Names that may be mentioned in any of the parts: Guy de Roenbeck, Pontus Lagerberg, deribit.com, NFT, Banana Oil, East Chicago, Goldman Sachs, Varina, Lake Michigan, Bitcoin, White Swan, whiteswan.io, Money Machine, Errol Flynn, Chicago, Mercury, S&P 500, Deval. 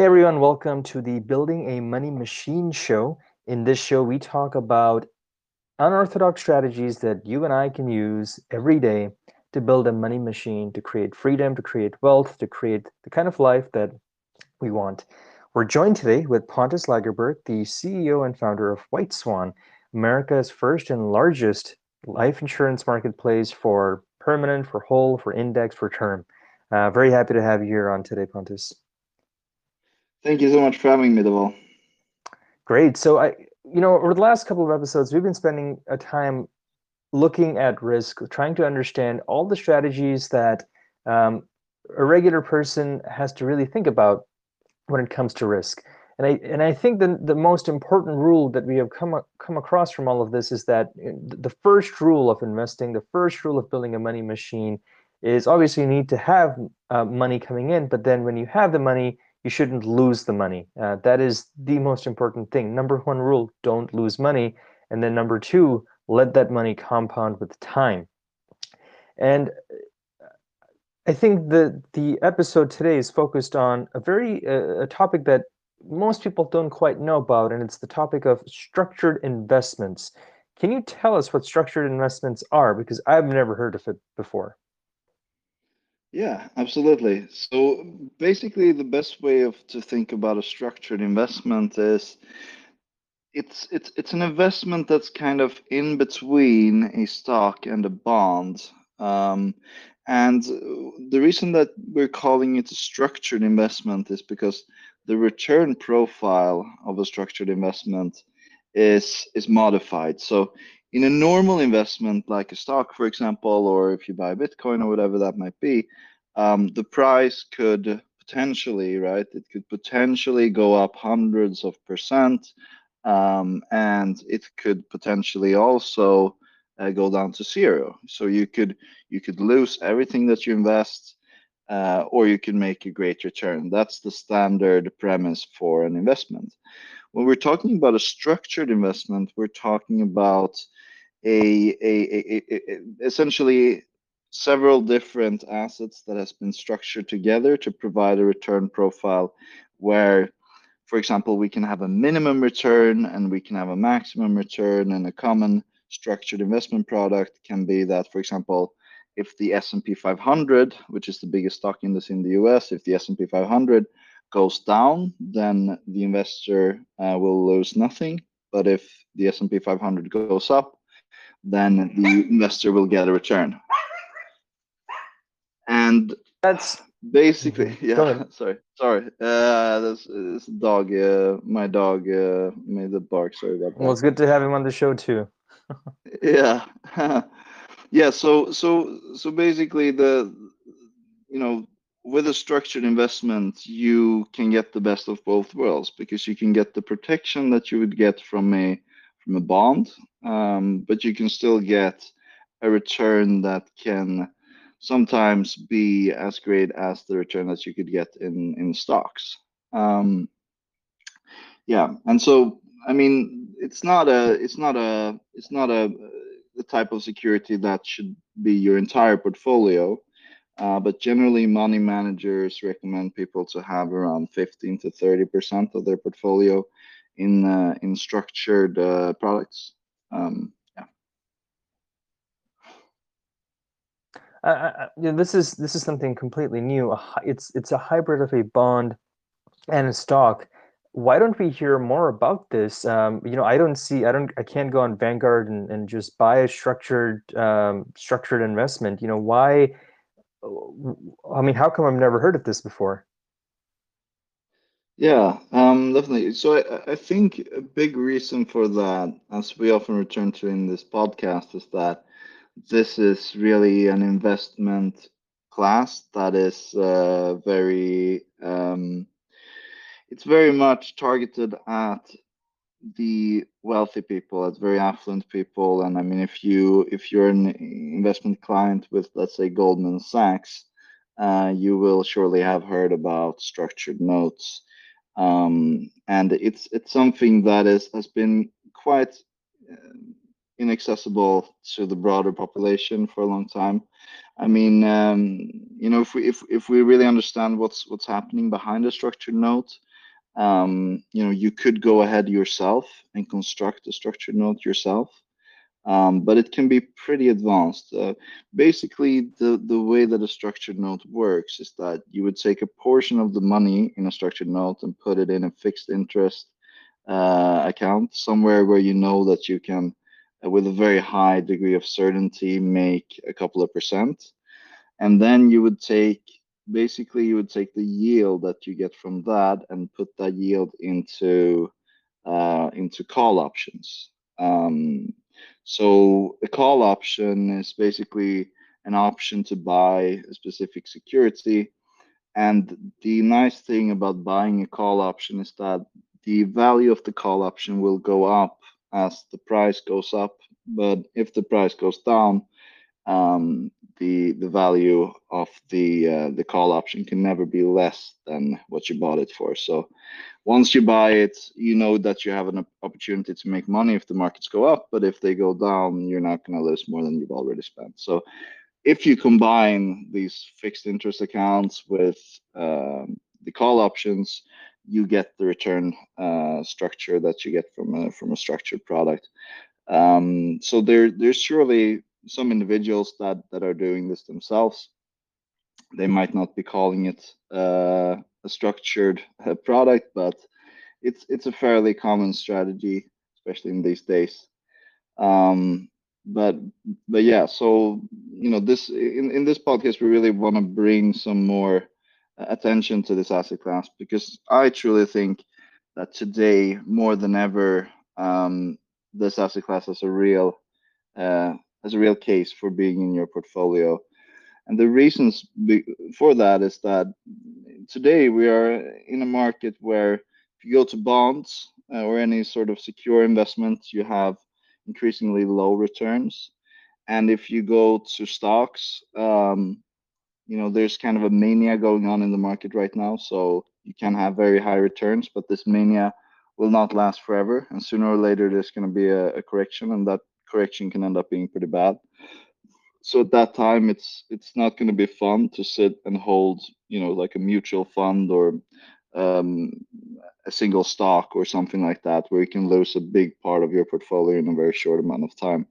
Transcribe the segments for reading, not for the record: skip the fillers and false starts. Hey everyone, welcome to the Building a Money Machine show. In this show, we talk about unorthodox strategies that you and I can use every day to build a money machine, to create freedom, to create wealth, to create the kind of life that we want. We're joined today with Pontus Lagerberg, the CEO and founder of White Swan, America's first and largest life insurance marketplace for permanent, for whole, for index, for term. Very happy to have you here on today, Pontus. Thank you so much for having me, Deval. Great. So over the last couple of episodes, we've been spending a time looking at risk, trying to understand all the strategies that a regular person has to really think about when it comes to risk. And I think the most important rule that we have come across from all of this is that the first rule of investing, the first rule of building a money machine is obviously you need to have money coming in, but then when you have the money, you shouldn't lose the money. That is the most important thing. Number one rule, don't lose money. And then number two, let that money compound with time. And I think the episode today is focused on a topic that most people don't quite know about, and it's the topic of structured investments. Can you tell us what structured investments are? Because I've never heard of it before. Yeah, absolutely. So basically the best way to think about a structured investment is it's an investment that's kind of in between a stock and a bond. And the reason that we're calling it a structured investment is because the return profile of a structured investment is modified. So in a normal investment, like a stock, for example, or if you buy Bitcoin or whatever that might be, the price could potentially, right? It could potentially go up hundreds of %, and it could potentially also go down to zero. So you could lose everything that you invest, or you could make a great return. That's the standard premise for an investment. When we're talking about a structured investment, we're talking about essentially several different assets that has been structured together to provide a return profile where, for example, we can have a minimum return and we can have a maximum return, and a common structured investment product can be that, for example, if the S&P 500, which is the biggest stock index in the US, if the S&P 500 goes down, then the investor will lose nothing. But if the S&P 500 goes up, then the investor will get a return. And that's basically, yeah, sorry. This dog, my dog made the bark, sorry about that. Well, it's good to have him on the show too. Yeah. Yeah, so basically with a structured investment, you can get the best of both worlds, because you can get the protection that you would get from a bond, but you can still get a return that can sometimes be as great as the return that you could get in stocks. And so I mean, it's not the type of security that should be your entire portfolio. But generally, money managers recommend people to have around 15 to 30% of their portfolio in structured products. This is something completely new. It's a hybrid of a bond and a stock. Why don't we hear more about this? I can't go on Vanguard and just buy a structured investment. Why? I mean, how come I've never heard of this before? Yeah, definitely. So I think a big reason for that, as we often return to in this podcast, is that this is really an investment class that is it's very much targeted at the wealthy people, at very affluent people. And I mean, if you're an investment client with, let's say, Goldman Sachs, you will surely have heard about structured notes, and it's something that has been quite inaccessible to the broader population for a long time. I mean, if we really understand what's happening behind a structured note, You could go ahead yourself and construct a structured note yourself, but it can be pretty advanced. Basically, the way that a structured note works is that you would take a portion of the money in a structured note and put it in a fixed interest account somewhere where you know that you can, with a very high degree of certainty, make a couple of percent. And then you would take, basically, you would take the yield that you get from that and put that yield into call options. So a call option is basically an option to buy a specific security. And the nice thing about buying a call option is that the value of the call option will go up as the price goes up. But if the price goes down, the value of the call option can never be less than what you bought it for. So once you buy it, you know that you have an opportunity to make money if the markets go up, but if they go down, you're not going to lose more than you've already spent. So if you combine these fixed interest accounts with the call options, you get the return structure that you get from a structured product. So there's surely some individuals that are doing this themselves. They might not be calling it a structured product, but it's a fairly common strategy, especially in these days. But yeah, so this in this podcast we really want to bring some more attention to this asset class, because I truly think that today more than ever, this asset class has a real case for being in your portfolio. And the reasons for that is that today we are in a market where if you go to bonds or any sort of secure investment, you have increasingly low returns. And if you go to stocks, there's kind of a mania going on in the market right now. So you can have very high returns, but this mania will not last forever. And sooner or later, there's going to be a correction, and that correction can end up being pretty bad. So at that time, it's not going to be fun to sit and hold, like a mutual fund or a single stock or something like that, where you can lose a big part of your portfolio in a very short amount of time.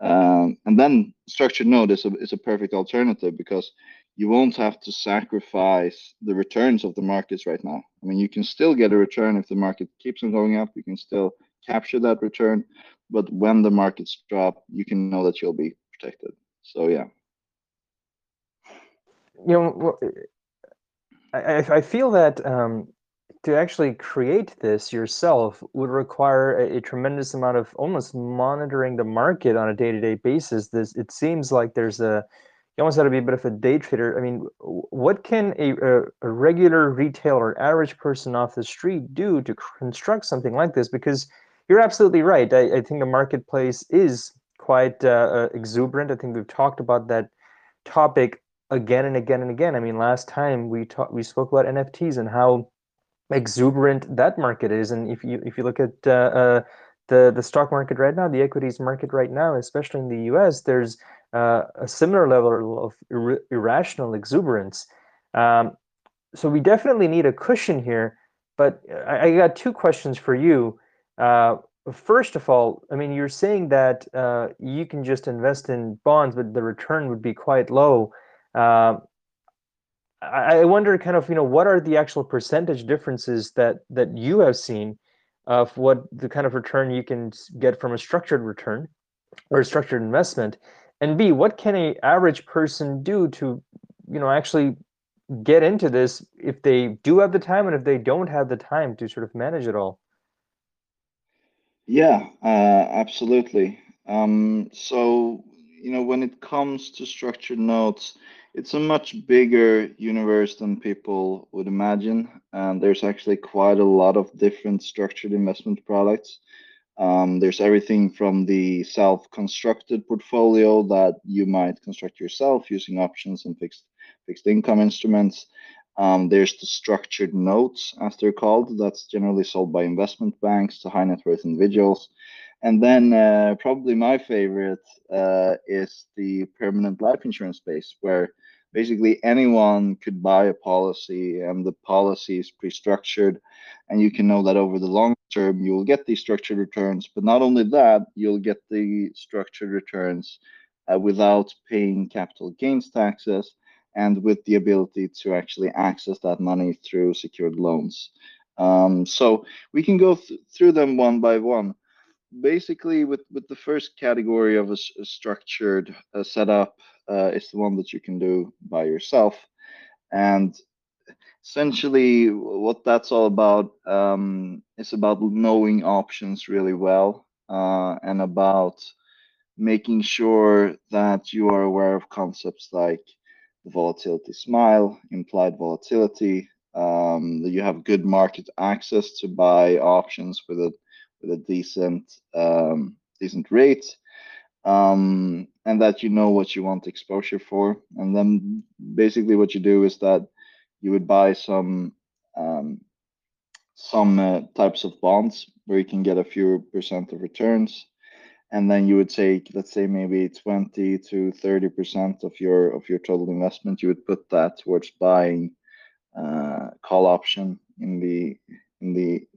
And then structured note is a perfect alternative, because you won't have to sacrifice the returns of the markets right now. I mean, you can still get a return if the market keeps on going up. You can still capture that return, but when the markets drop, you can know that you'll be protected. So yeah. I feel that to actually create this yourself would require a tremendous amount of almost monitoring the market on a day-to-day basis. It seems like you almost have to be a bit of a day trader. I mean, what can a regular retailer, average person off the street do to construct something like this? Because you're absolutely right. I think the marketplace is quite exuberant. I think we've talked about that topic again and again and again. I mean, last time we spoke about NFTs and how exuberant that market is. And if you look at the stock market right now, the equities market right now, especially in the US, there's a similar level of irrational exuberance. So we definitely need a cushion here, but I got two questions for you. First of all, I mean, you're saying that you can just invest in bonds, but the return would be quite low. I wonder kind of, what are the actual percentage differences that you have seen of what the kind of return you can get from a structured return or a structured investment? And B, what can an average person do to, actually get into this if they do have the time and if they don't have the time to sort of manage it all? Yeah, absolutely. So, when it comes to structured notes, it's a much bigger universe than people would imagine. And there's actually quite a lot of different structured investment products. There's everything from the self-constructed portfolio that you might construct yourself using options and fixed income instruments. There's the structured notes, as they're called. That's generally sold by investment banks to high net worth individuals. And then probably my favorite is the permanent life insurance space, where basically anyone could buy a policy, and the policy is pre-structured, and you can know that over the long term you will get these structured returns. But not only that, you'll get the structured returns without paying capital gains taxes, and with the ability to actually access that money through secured loans. So we can go through them one by one. Basically, with the first category of a structured setup, is the one that you can do by yourself. And essentially what that's all about is about knowing options really well, and about making sure that you are aware of concepts like the volatility smile, implied volatility, that you have good market access to buy options with a decent rate, and that you know what you want exposure for. And then basically what you do is that you would buy some types of bonds where you can get a few percent of returns, and then you would take, let's say, maybe 20 to 30% of your total investment. You would put that towards buying call option in the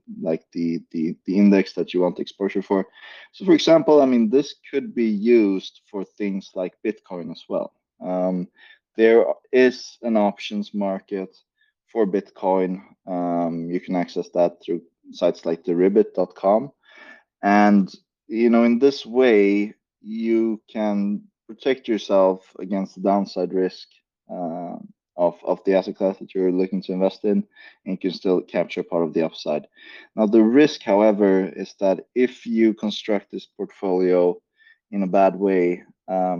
index that you want exposure for. So for example, I mean, this could be used for things like Bitcoin as well. There is an options market for Bitcoin. You can access that through sites like deribit.com, and you know, in this way you can protect yourself against the downside risk of the asset class that you're looking to invest in, and you can still capture part of the upside. Now, the risk, however, is that if you construct this portfolio in a bad way, you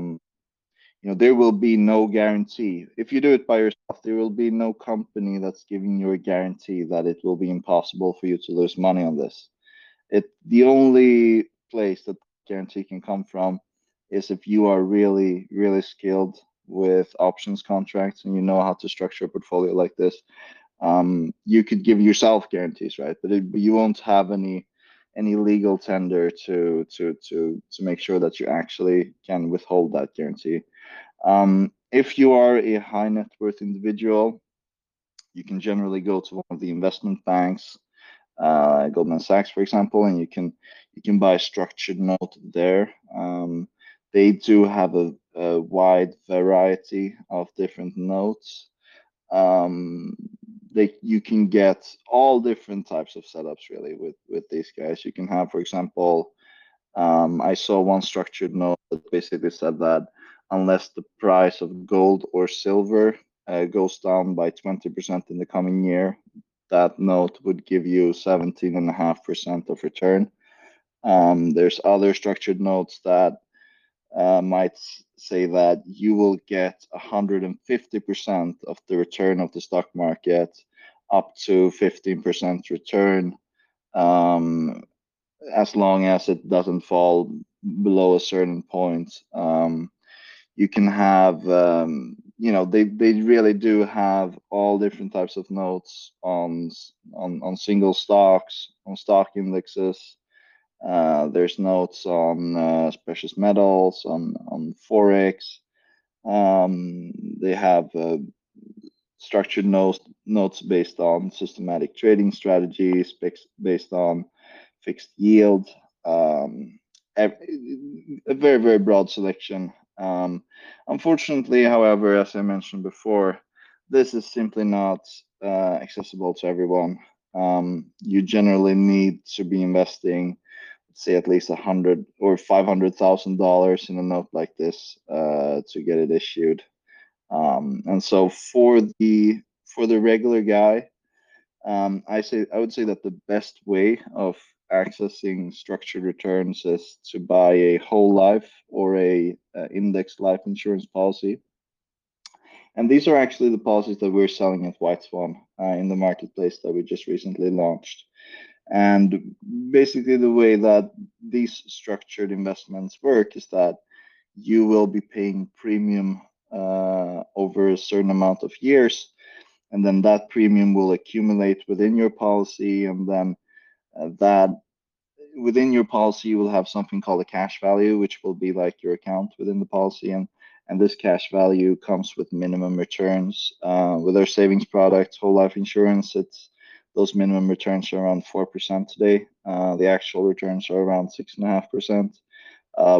know, there will be no guarantee. If you do it by yourself, there will be no company that's giving you a guarantee that it will be impossible for you to lose money on this. The only place that guarantee can come from is if you are really, really skilled with options contracts and you know how to structure a portfolio like this. You could give yourself guarantees, right? But you won't have any legal tender to make sure that you actually can withhold that guarantee. If you are a high net worth individual, you can generally go to one of the investment banks, Goldman Sachs, for example, and you can buy a structured note there. They do have a wide variety of different notes. You can get all different types of setups really with these guys. You can have, for example, I saw one structured note that basically said that unless the price of gold or silver goes down by 20% in the coming year, that note would give you 17.5% of return. There's other structured notes that might say that you will get 150% of the return of the stock market, up to 15% return, as long as it doesn't fall below a certain point. You can have, you know, they really do have all different types of notes on single stocks, on stock indexes. There's notes on precious metals, on forex. They have structured notes based on systematic trading strategies, based on fixed yield. A very, very broad selection. Unfortunately, however, as I mentioned before, this is simply not accessible to everyone. You generally need to be investing, say, at least $100,000 or $500,000 in a note like this to get it issued. And so for the regular guy, I would say that the best way of accessing structured returns is to buy a whole life or a indexed life insurance policy. And these are actually the policies that we're selling at White Swan in the marketplace that we just recently launched. And basically the way that these structured investments work is that you will be paying premium over a certain amount of years, and then that premium will accumulate within your policy, and then that within your policy you will have something called a cash value, which will be like your account within the policy, and And this cash value comes with minimum returns. With our savings products, whole life insurance, those minimum returns are around 4% today. The actual returns are around 6.5%.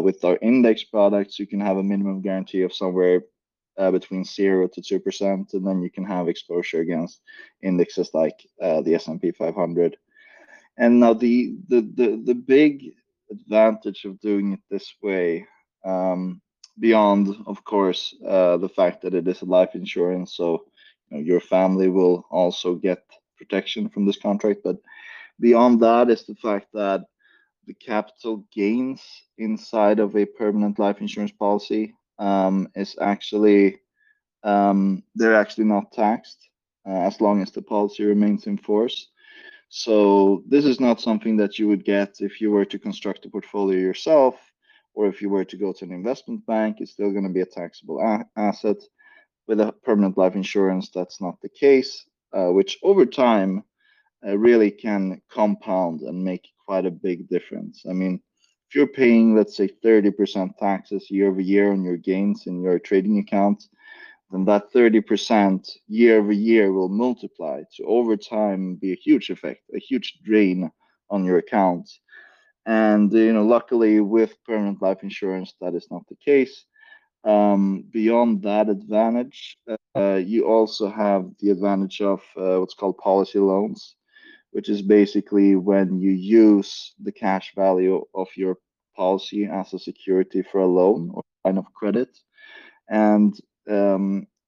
With our index products, you can have a minimum guarantee of somewhere between 0 to 2%, and then you can have exposure against indexes like the S&P 500. And now the big advantage of doing it this way, beyond, of course, the fact that it is a life insurance, so your family will also get protection from this contract, but beyond that is the fact that the capital gains inside of a permanent life insurance policy is actually, they're actually not taxed as long as the policy remains in force. So this is not something that you would get if you were to construct a portfolio yourself, or if you were to go to an investment bank. It's still going to be a taxable asset. With a permanent life insurance, that's not the case, which over time really can compound and make quite a big difference. I mean, if you're paying, let's say, 30% taxes year over year on your gains in your trading account, then that 30% year over year will multiply to, over time, be a huge effect, a huge drain on your account. And luckily, with permanent life insurance, that is not the case. Beyond that advantage, you also have the advantage of what's called policy loans, which is basically when you use the cash value of your policy as a security for a loan or line of credit. And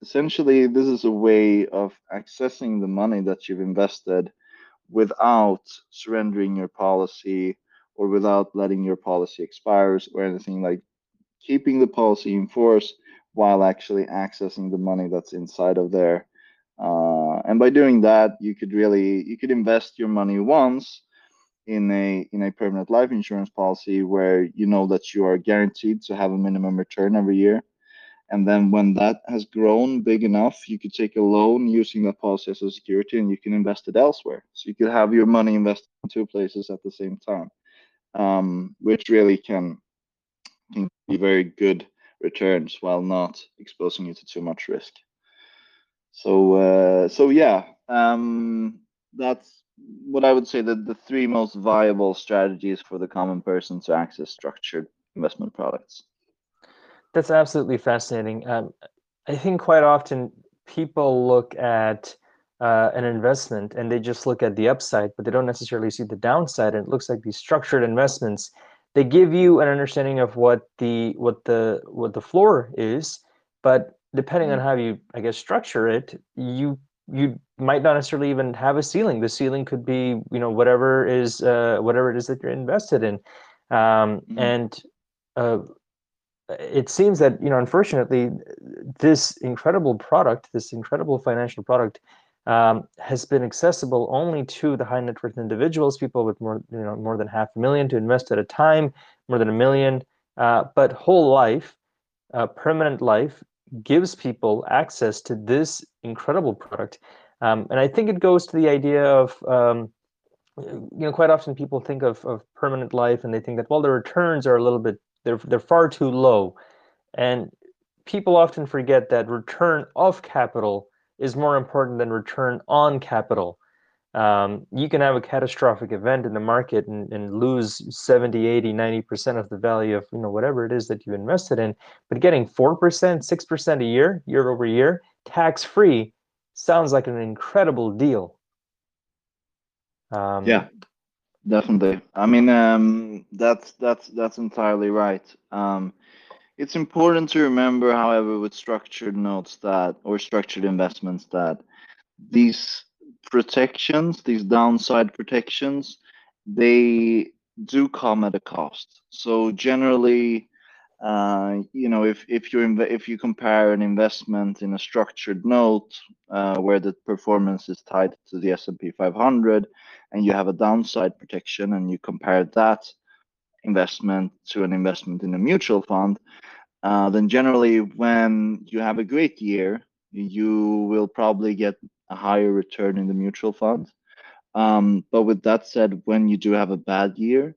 essentially, this is a way of accessing the money that you've invested without surrendering your policy, or without letting your policy expire or anything, like keeping the policy in force while actually accessing the money that's inside of there. And by doing that, you could invest your money once in a permanent life insurance policy where you know that you are guaranteed to have a minimum return every year. And then when that has grown big enough, you could take a loan using that policy as a security, and you can invest it elsewhere. So you could have your money invested in two places at the same time. Which really can be very good returns while not exposing you to too much risk. So yeah, that's what I would say, that the three most viable strategies for the common person to access structured investment products. That's absolutely fascinating. I think quite often people look at an investment and they just look at the upside, but they don't necessarily see the downside. And it looks like these structured investments, they give you an understanding of what the floor is, but depending on how you, I guess, structure it, you might not necessarily even have a ceiling. The ceiling could be whatever it is that you're invested in, it seems that unfortunately this incredible financial product has been accessible only to the high net worth individuals, people with more than $500,000 to invest at a time, more than $1 million. But whole life, permanent life, gives people access to this incredible product, and I think it goes to the idea of quite often people think of permanent life and they think that, well, the returns are a little bit, they're far too low, and people often forget that return of capital is more important than return on capital. You can have a catastrophic event in the market and lose 70, 80, 90% of the value of whatever it is that you invested in, but getting 4%, 6% a year, year over year, tax-free, sounds like an incredible deal. Yeah, definitely. I mean, that's entirely right. It's important to remember, however, with structured notes that, or structured investments, that these protections, these downside protections, they do come at a cost. So generally, if you compare an investment in a structured note where the performance is tied to the S&P 500 and you have a downside protection, and you compare that investment to an investment in a mutual fund, then generally when you have a great year, you will probably get a higher return in the mutual fund. But with that said, when you do have a bad year,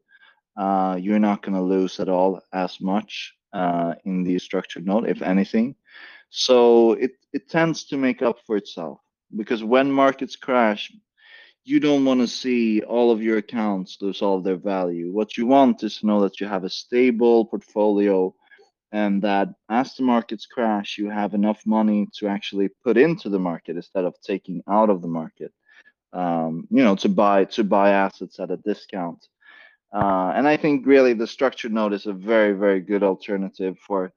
you're not going to lose at all as much in the structured note, if anything. So it tends to make up for itself, because when markets crash, you don't want to see all of your accounts lose all of their value. What you want is to know that you have a stable portfolio, and that as the markets crash, you have enough money to actually put into the market instead of taking out of the market, you know, to buy assets at a discount. And I think really the structured note is a very, very good alternative for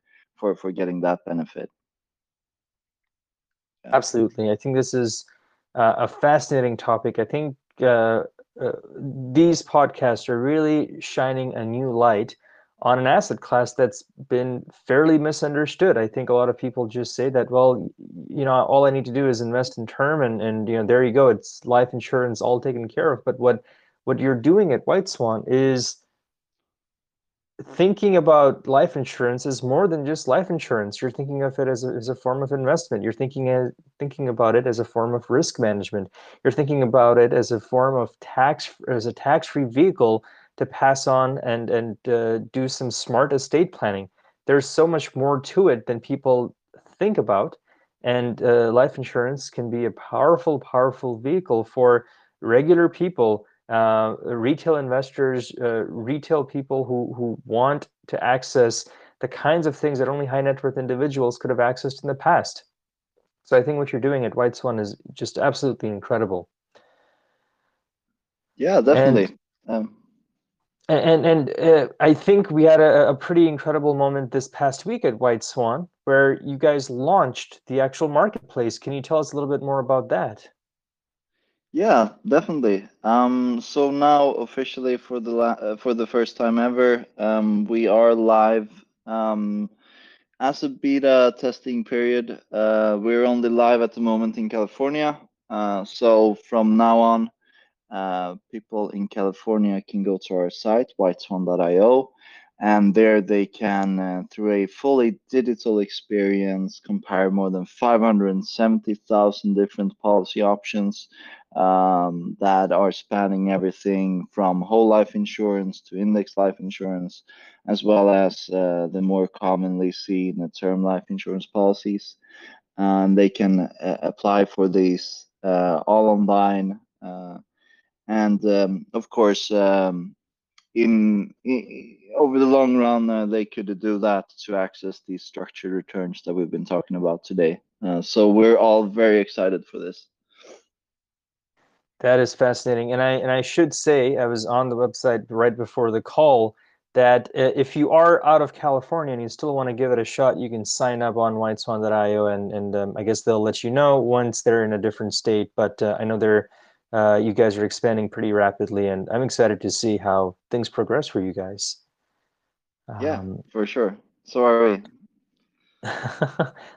getting that benefit. Yeah. Absolutely. I think this is a fascinating topic. I think these podcasts are really shining a new light on an asset class that's been fairly misunderstood. I think a lot of people just say that, well, you know, all I need to do is invest in term, and you know, there you go, it's life insurance all taken care of. But what you're doing at White Swan is thinking about life insurance is more than just life insurance. You're thinking of it as a form of investment. You're thinking about it as a form of risk management. You're thinking about it as a form of tax-free vehicle to pass on and do some smart estate planning. There's so much more to it than people think about. And life insurance can be a powerful, powerful vehicle for regular people, retail investors, retail people who want to access the kinds of things that only high net worth individuals could have accessed in the past. So I think what you're doing at White Swan is just absolutely incredible. Yeah, definitely. And I think we had a pretty incredible moment this past week at White Swan where you guys launched the actual marketplace. Can you tell us a little bit more about that? Yeah, definitely. So now officially for the first time ever, we are live as a beta testing period. We're only live at the moment in California. So from now on, people in California can go to our site, whiteswan.io, and there they can, through a fully digital experience, compare more than 570,000 different policy options that are spanning everything from whole life insurance to index life insurance, as well as the more commonly seen term life insurance policies. And they can apply for these all online. And of course, over the long run, they could do that to access these structured returns that we've been talking about today. So we're all very excited for this. That is fascinating. And I should say, I was on the website right before the call, that if you are out of California and you still want to give it a shot, you can sign up on whiteswan.io, and I guess they'll let you know once they're in a different state. But I know they're you guys are expanding pretty rapidly, and I'm excited to see how things progress for you guys. Yeah, for sure. So are we.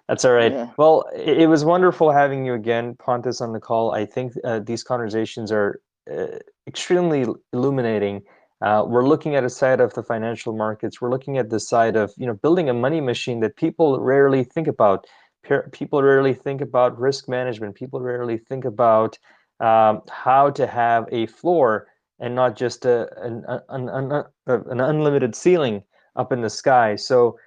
That's all right. Yeah. Well, it was wonderful having you again, Pontus, on the call. I think these conversations are extremely illuminating. We're looking at a side of the financial markets. We're looking at the side of, you know, building a money machine that people rarely think about. People rarely think about risk management. People rarely think about how to have a floor and not just an unlimited ceiling up in the sky. So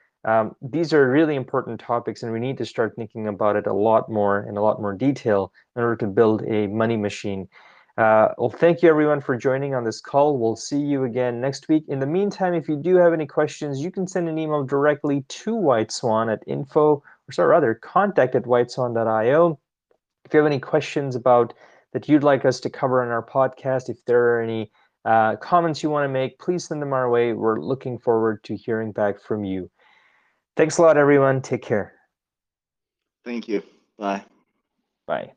these are really important topics, and we need to start thinking about it a lot more in a lot more detail in order to build a money machine. Well, thank you everyone for joining on this call. We'll see you again next week. In the meantime, if you do have any questions, you can send an email directly to White Swan at contact@whiteswan.io. If you have any questions about that you'd like us to cover on our podcast, if there are any comments you want to make, please send them our way. We're looking forward to hearing back from you. Thanks a lot, everyone. Take care. Thank you. Bye. Bye.